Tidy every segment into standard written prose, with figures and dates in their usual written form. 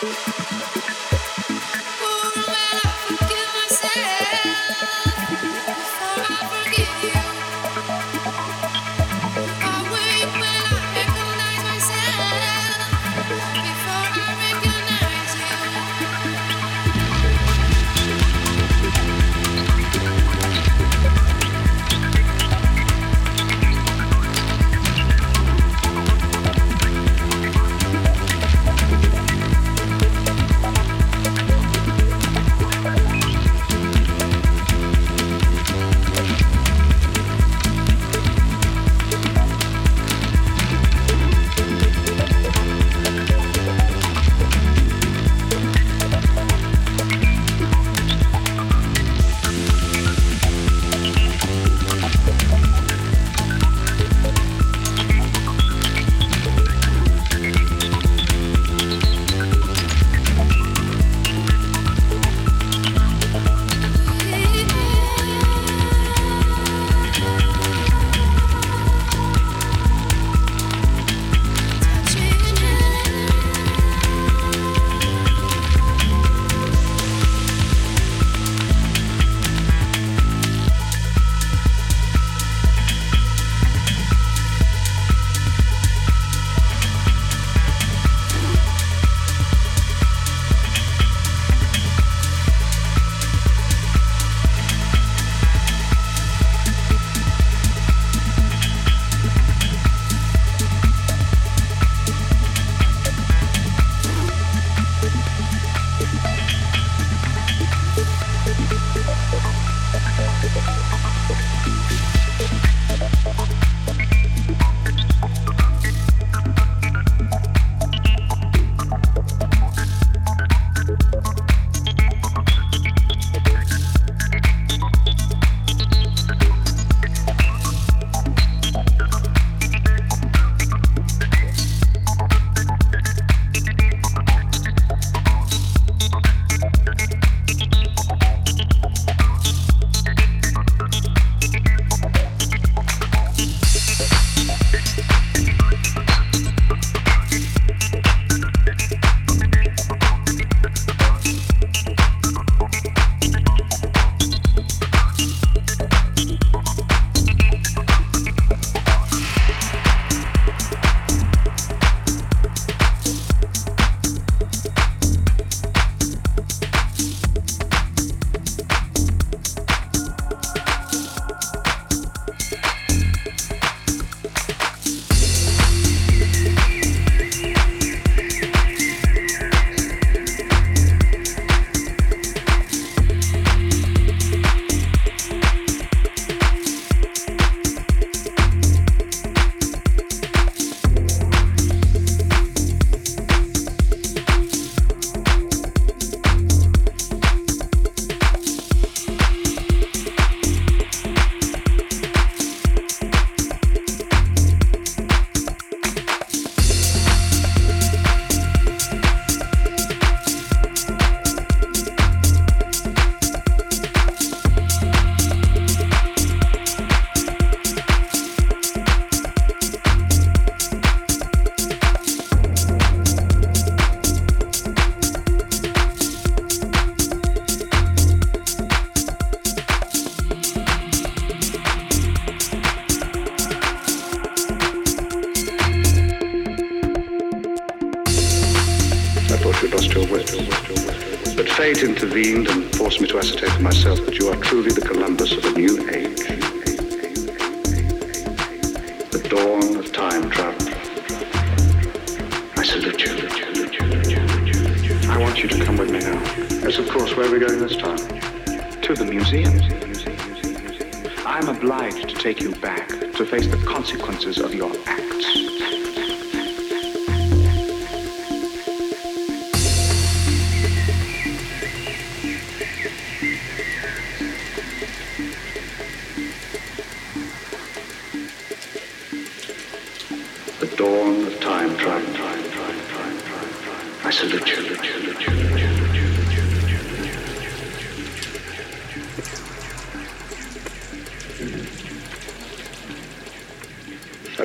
I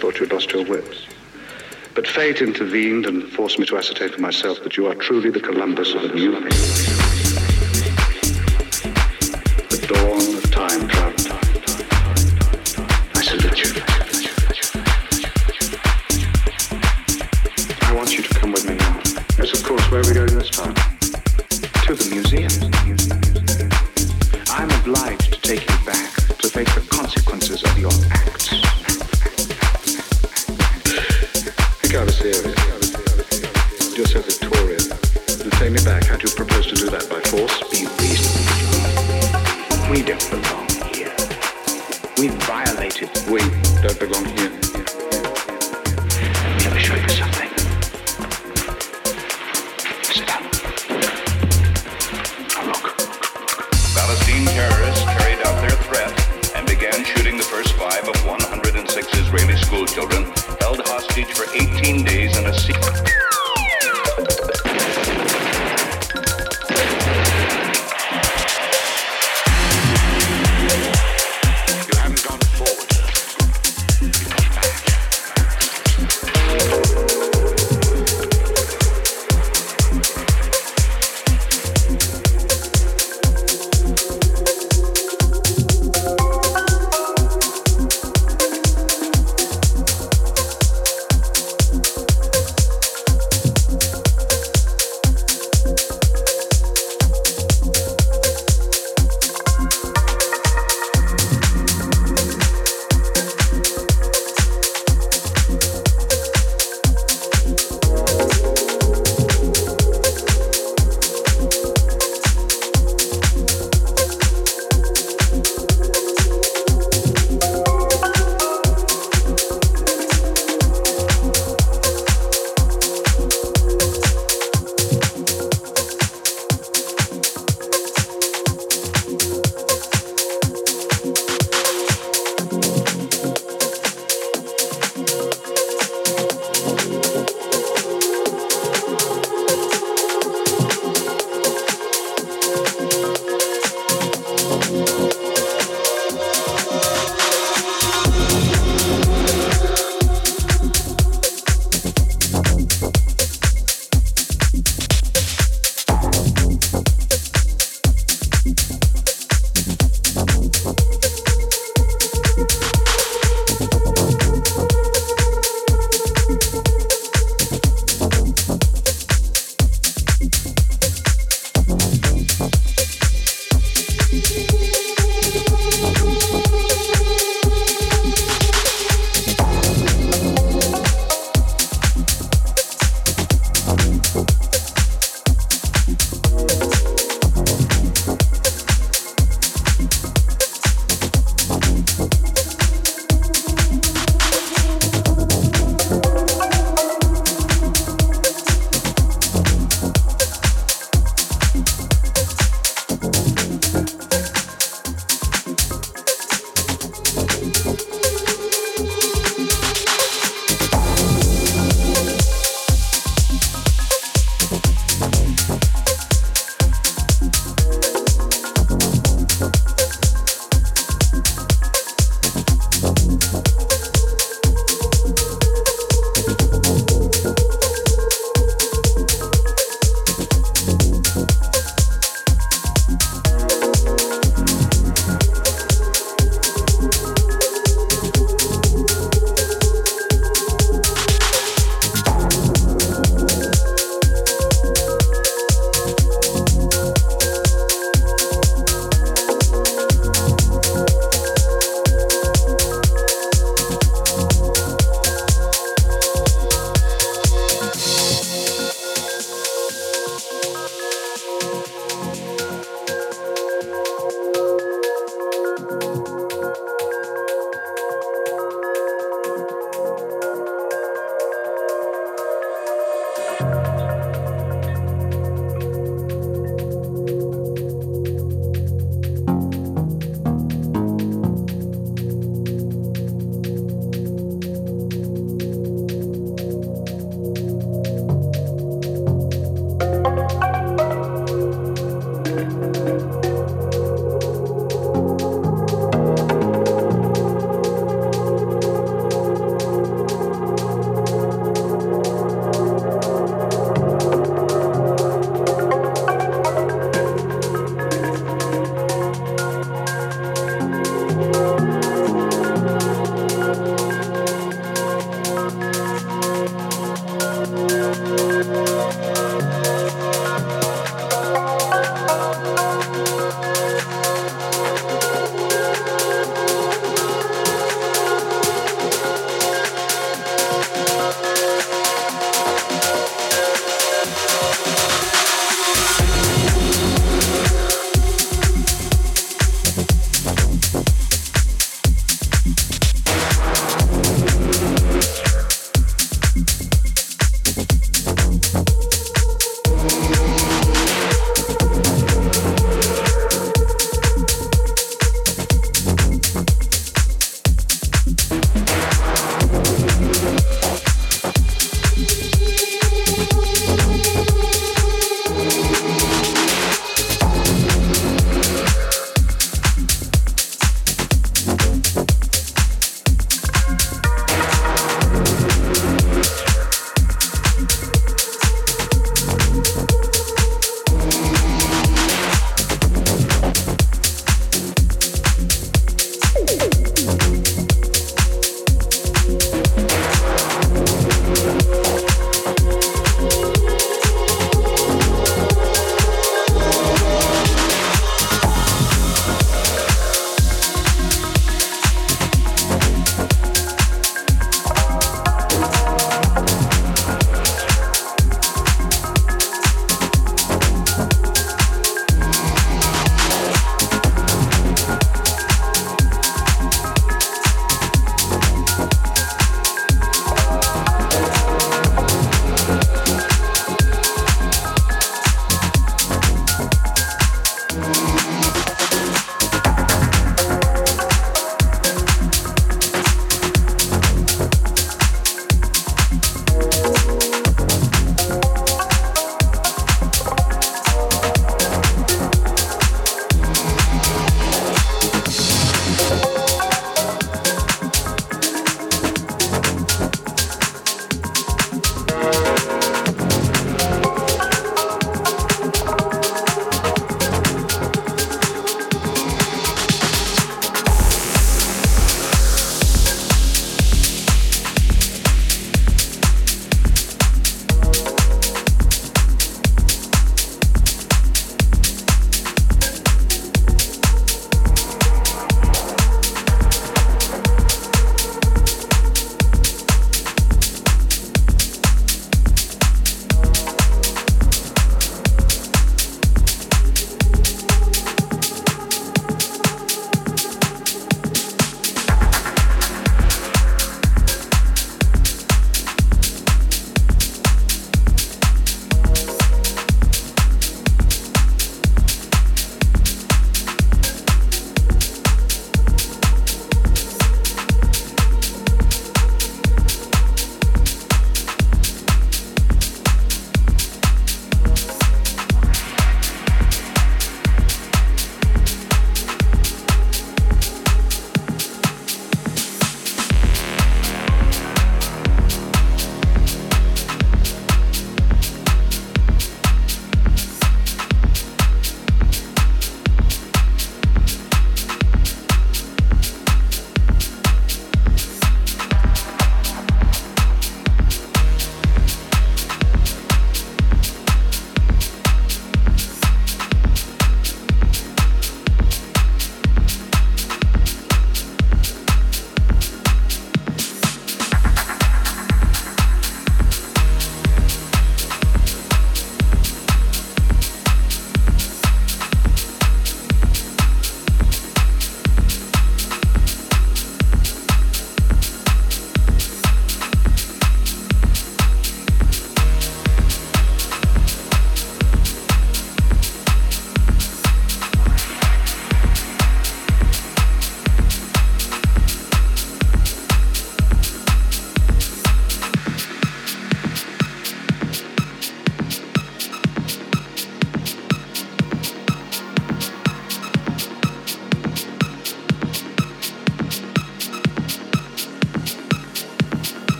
thought you'd lost your wits. But fate intervened and forced me to ascertain for myself that you are truly the Columbus of the new age. The dawn of time travel. I salute you. I want you to come with me now. Yes, of course, where are we going this time? To the museum. I'm obliged to take you back to face the consequences of your acts. You're so Victorian. You take me back. How do you propose to do that? By force? Be reasonable. We don't belong here. We've violated. We don't belong here. Let me show you something. Sit down. Now look. Palestinian terrorists carried out their threat and began shooting the first 5 of 106 Israeli school children held hostage for 18 days in a secret.